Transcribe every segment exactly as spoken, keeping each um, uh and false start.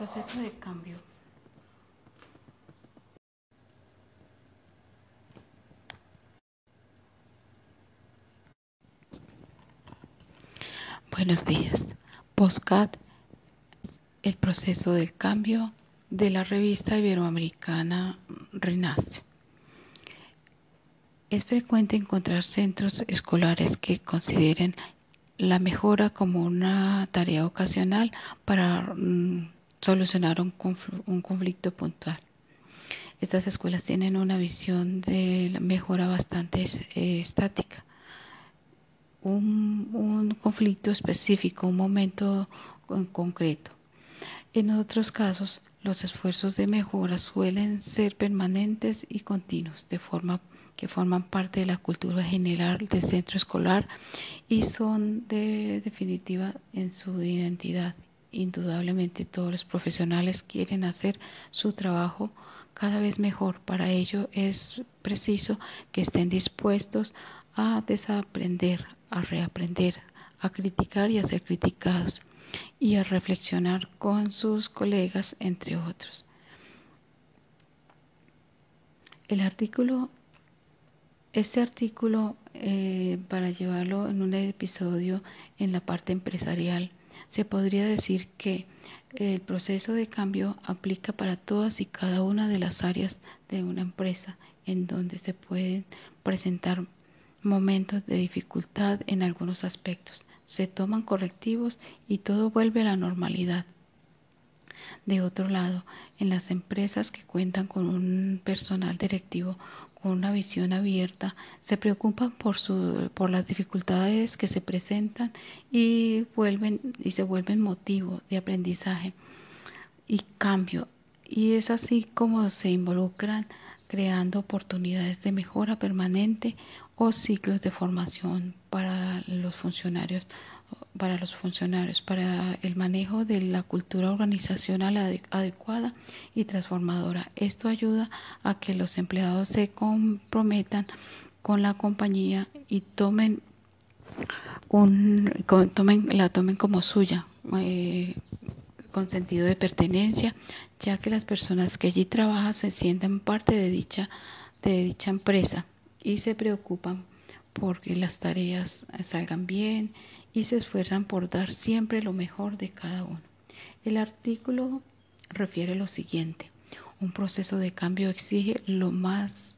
proceso de cambio. Buenos días. POSCAD, el proceso del cambio, de la revista iberoamericana Renace. Es frecuente encontrar centros escolares que consideren la mejora como una tarea ocasional para mm, solucionar un, confl- un conflicto puntual. Estas escuelas tienen una visión de la mejora bastante eh, estática. Un, un conflicto específico, un momento en concreto. En otros casos, los esfuerzos de mejora suelen ser permanentes y continuos, de forma que forman parte de la cultura general del centro escolar y son de definitiva en su identidad. Indudablemente, todos los profesionales quieren hacer su trabajo cada vez mejor. Para ello es preciso que estén dispuestos a desaprender, a reaprender, a criticar y a ser criticados, y a reflexionar con sus colegas, entre otros. El artículo, este artículo, eh, para llevarlo en un episodio en la parte empresarial, se podría decir que el proceso de cambio aplica para todas y cada una de las áreas de una empresa, en donde se pueden presentar momentos de dificultad en algunos aspectos, se toman correctivos y todo vuelve a la normalidad. De otro lado, en las empresas que cuentan con un personal directivo con una visión abierta, se preocupan por, su, por las dificultades que se presentan y, vuelven, y se vuelven motivo de aprendizaje y cambio. Y es así como se involucran, creando oportunidades de mejora permanente o ciclos de formación para los funcionarios, para los funcionarios, para el manejo de la cultura organizacional adecuada y transformadora. Esto ayuda a que los empleados se comprometan con la compañía y tomen un, tomen, la tomen como suya, eh, con sentido de pertenencia, ya que las personas que allí trabajan se sienten parte de dicha, de dicha empresa y se preocupan porque las tareas salgan bien y se esfuerzan por dar siempre lo mejor de cada uno. El artículo refiere lo siguiente: un proceso de cambio exige lo más,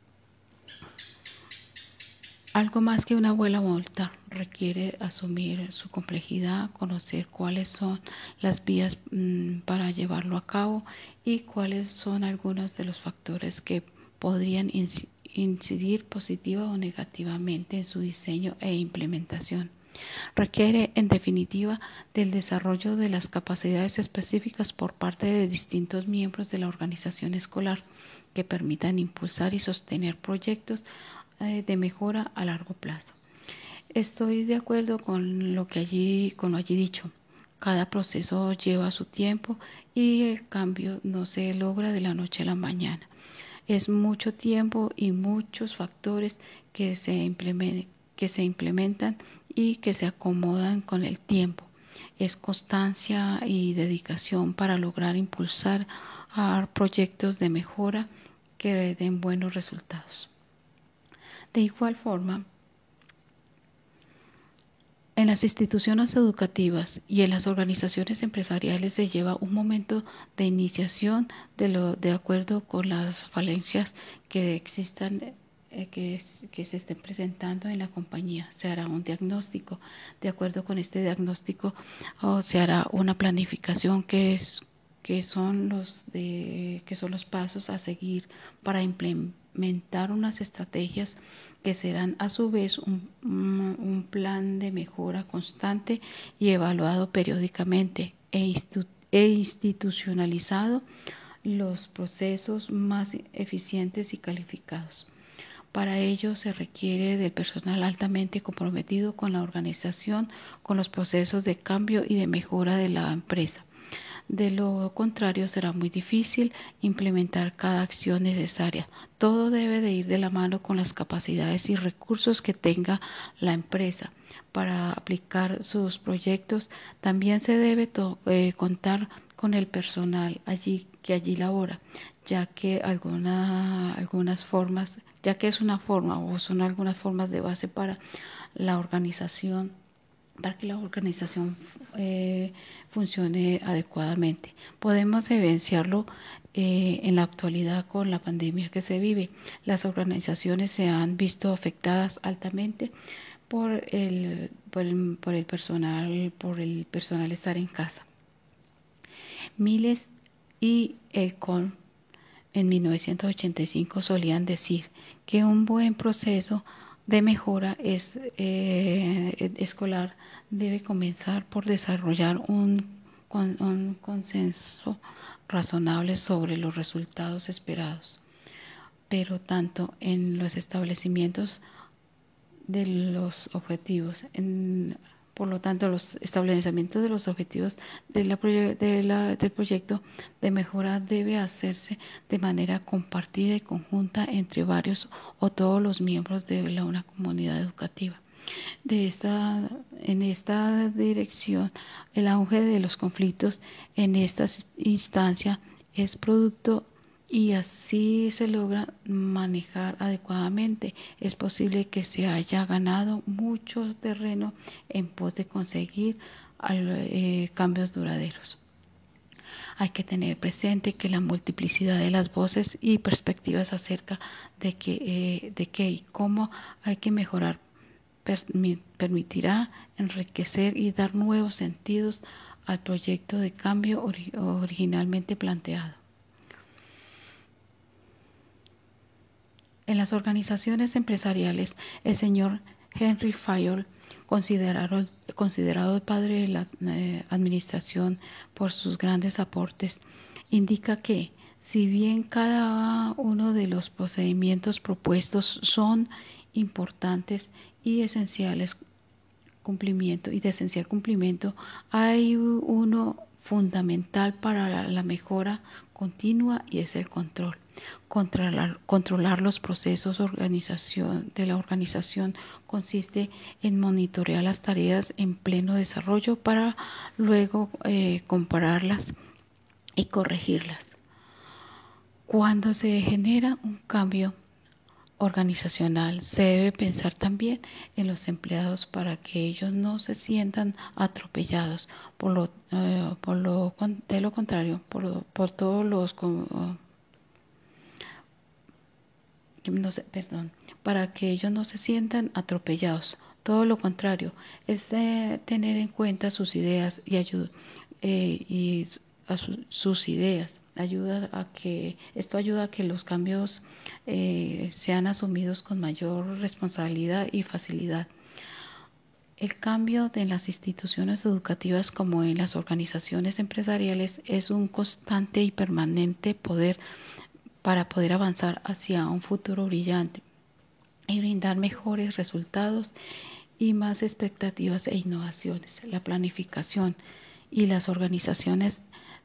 algo más que una buena voluntad, requiere asumir su complejidad, conocer cuáles son las vías mmm, para llevarlo a cabo y cuáles son algunos de los factores que podrían incidir incidir positiva o negativamente en su diseño e implementación. Requiere, en definitiva, del desarrollo de las capacidades específicas por parte de distintos miembros de la organización escolar que permitan impulsar y sostener proyectos eh, de mejora a largo plazo. Estoy de acuerdo con lo que allí, con lo allí dicho. Cada proceso lleva su tiempo y el cambio no se logra de la noche a la mañana. Es mucho tiempo y muchos factores que se implementan, que se implementan y que se acomodan con el tiempo. Es constancia y dedicación para lograr impulsar a proyectos de mejora que den buenos resultados. De igual forma, en las instituciones educativas y en las organizaciones empresariales se lleva un momento de iniciación de, lo, de acuerdo con las falencias que existan, eh, que, es, que se estén presentando en la compañía. Se hará un diagnóstico. De acuerdo con este diagnóstico oh, se hará una planificación que, es, que, son los de, que son los pasos a seguir para implementar. inventar unas estrategias que serán a su vez un, un plan de mejora constante y evaluado periódicamente e, e institucionalizado los procesos más eficientes y calificados. Para ello se requiere del personal altamente comprometido con la organización, con los procesos de cambio y de mejora de la empresa. De lo contrario, será muy difícil implementar cada acción necesaria. Todo debe de ir de la mano con las capacidades y recursos que tenga la empresa para aplicar sus proyectos. También se debe eh, contar con el personal allí que allí labora, ya que alguna, algunas formas, ya que es una forma o son algunas formas de base para la organización, para que la organización eh, funcione adecuadamente. Podemos evidenciarlo eh, en la actualidad con la pandemia que se vive. Las organizaciones se han visto afectadas altamente por el, por el, por el personal, por el personal estar en casa. Miles y el con en mil novecientos ochenta y cinco solían decir que un buen proceso de mejora es, eh, escolar debe comenzar por desarrollar un, con, un consenso razonable sobre los resultados esperados, pero tanto en los establecimientos de los objetivos, en, por lo tanto los establecimientos de los objetivos de la proye- de la, del proyecto de mejora debe hacerse de manera compartida y conjunta entre varios o todos los miembros de la, una comunidad educativa. De esta, en esta dirección, el auge de los conflictos en esta instancia es producto y así se logra manejar adecuadamente. Es posible que se haya ganado mucho terreno en pos de conseguir eh, cambios duraderos. Hay que tener presente que la multiplicidad de las voces y perspectivas acerca de qué eh, de qué y cómo hay que mejorar permitirá enriquecer y dar nuevos sentidos al proyecto de cambio ori- originalmente planteado. En las organizaciones empresariales, el señor Henry Fayol, considerado, considerado el padre de la eh, administración por sus grandes aportes, indica que, si bien cada uno de los procedimientos propuestos son importantes y esenciales cumplimiento y de esencial cumplimiento, hay uno fundamental para la, la mejora continua y es el control. Controlar, controlar los procesos organización, de la organización consiste en monitorear las tareas en pleno desarrollo para luego eh, compararlas y corregirlas. Cuando se genera un cambio organizacional, se debe pensar también en los empleados para que ellos no se sientan atropellados. Por lo, eh, por lo, de lo contrario, por, lo, por todos los... Con, No sé, perdón, para que ellos no se sientan atropellados. Todo lo contrario, es eh, tener en cuenta sus ideas y ayuda eh, y a su, sus ideas. Ayuda a que esto ayuda a que los cambios eh, sean asumidos con mayor responsabilidad y facilidad. El cambio de las instituciones educativas como en las organizaciones empresariales es un constante y permanente poder para poder avanzar hacia un futuro brillante y brindar mejores resultados y más expectativas e innovaciones. La planificación y las organizaciones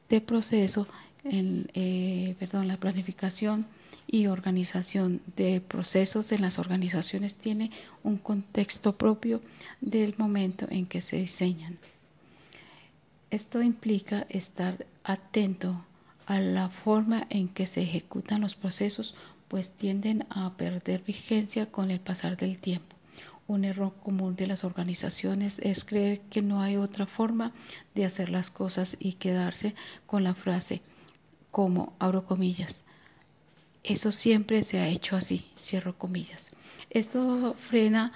de proceso, en, eh, perdón, la planificación y organización de procesos en las organizaciones tiene un contexto propio del momento en que se diseñan. Esto implica estar atento a la forma en que se ejecutan los procesos, pues tienden a perder vigencia con el pasar del tiempo. Un error común de las organizaciones es creer que no hay otra forma de hacer las cosas y quedarse con la frase como, abro comillas, eso siempre se ha hecho así, cierro comillas. Esto frena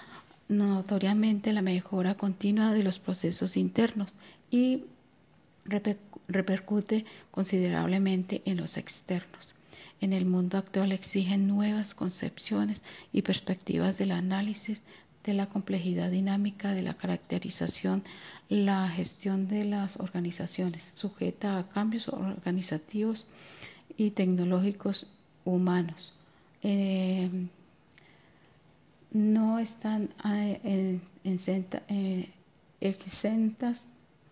notoriamente la mejora continua de los procesos internos y repercute considerablemente en los externos. En el mundo actual exigen nuevas concepciones y perspectivas del análisis de la complejidad dinámica de la caracterización, la gestión de las organizaciones, sujeta a cambios organizativos y tecnológicos humanos. Eh, no están eh, exentas eh,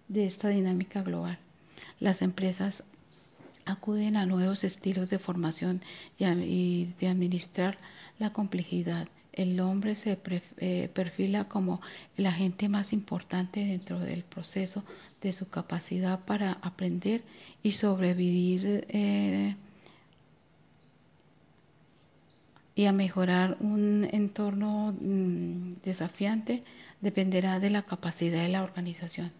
de esta dinámica global. Las empresas acuden a nuevos estilos de formación y de administrar la complejidad el hombre se pre, eh, perfila como el agente más importante dentro del proceso de su capacidad para aprender y sobrevivir eh, y a mejorar un entorno mm, desafiante dependerá de la capacidad de la organización.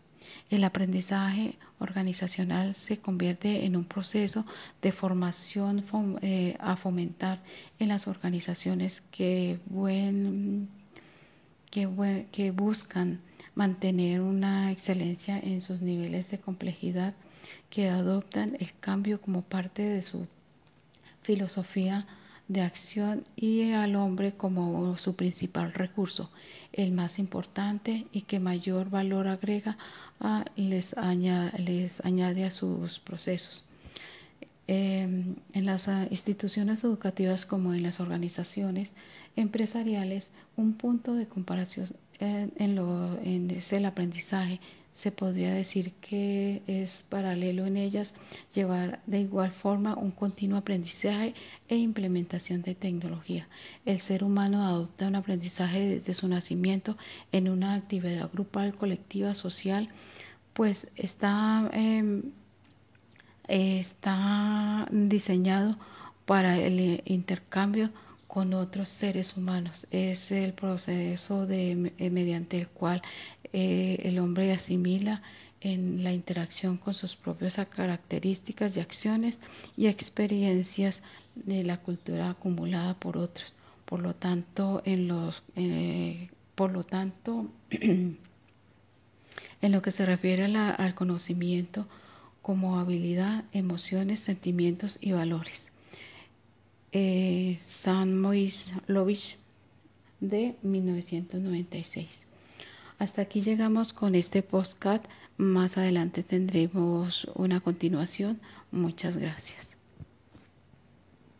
El aprendizaje organizacional se convierte en un proceso de formación fom- eh, a fomentar en las organizaciones que, buen, que, buen, que buscan mantener una excelencia en sus niveles de complejidad, que adoptan el cambio como parte de su filosofía de acción y al hombre como su principal recurso, el más importante y que mayor valor agrega, a, les, añade, les añade a sus procesos. Eh, en las instituciones educativas como en las organizaciones empresariales, un punto de comparación en, en lo, en, es el aprendizaje. Se podría decir que es paralelo en ellas llevar de igual forma un continuo aprendizaje e implementación de tecnología. El ser humano adopta un aprendizaje desde su nacimiento en una actividad grupal, colectiva, social, pues está, eh, está diseñado para el intercambio con otros seres humanos. Es el proceso de, eh, mediante el cual Eh, el hombre asimila en la interacción con sus propias características y acciones y experiencias de la cultura acumulada por otros. Por lo tanto, en los, eh, por lo tanto, en lo que se refiere a la, al conocimiento como habilidad, emociones, sentimientos y valores. Eh, San Mois Lovich de mil novecientos noventa y seis. Hasta aquí llegamos con este POSCAD. Más adelante tendremos una continuación. Muchas gracias.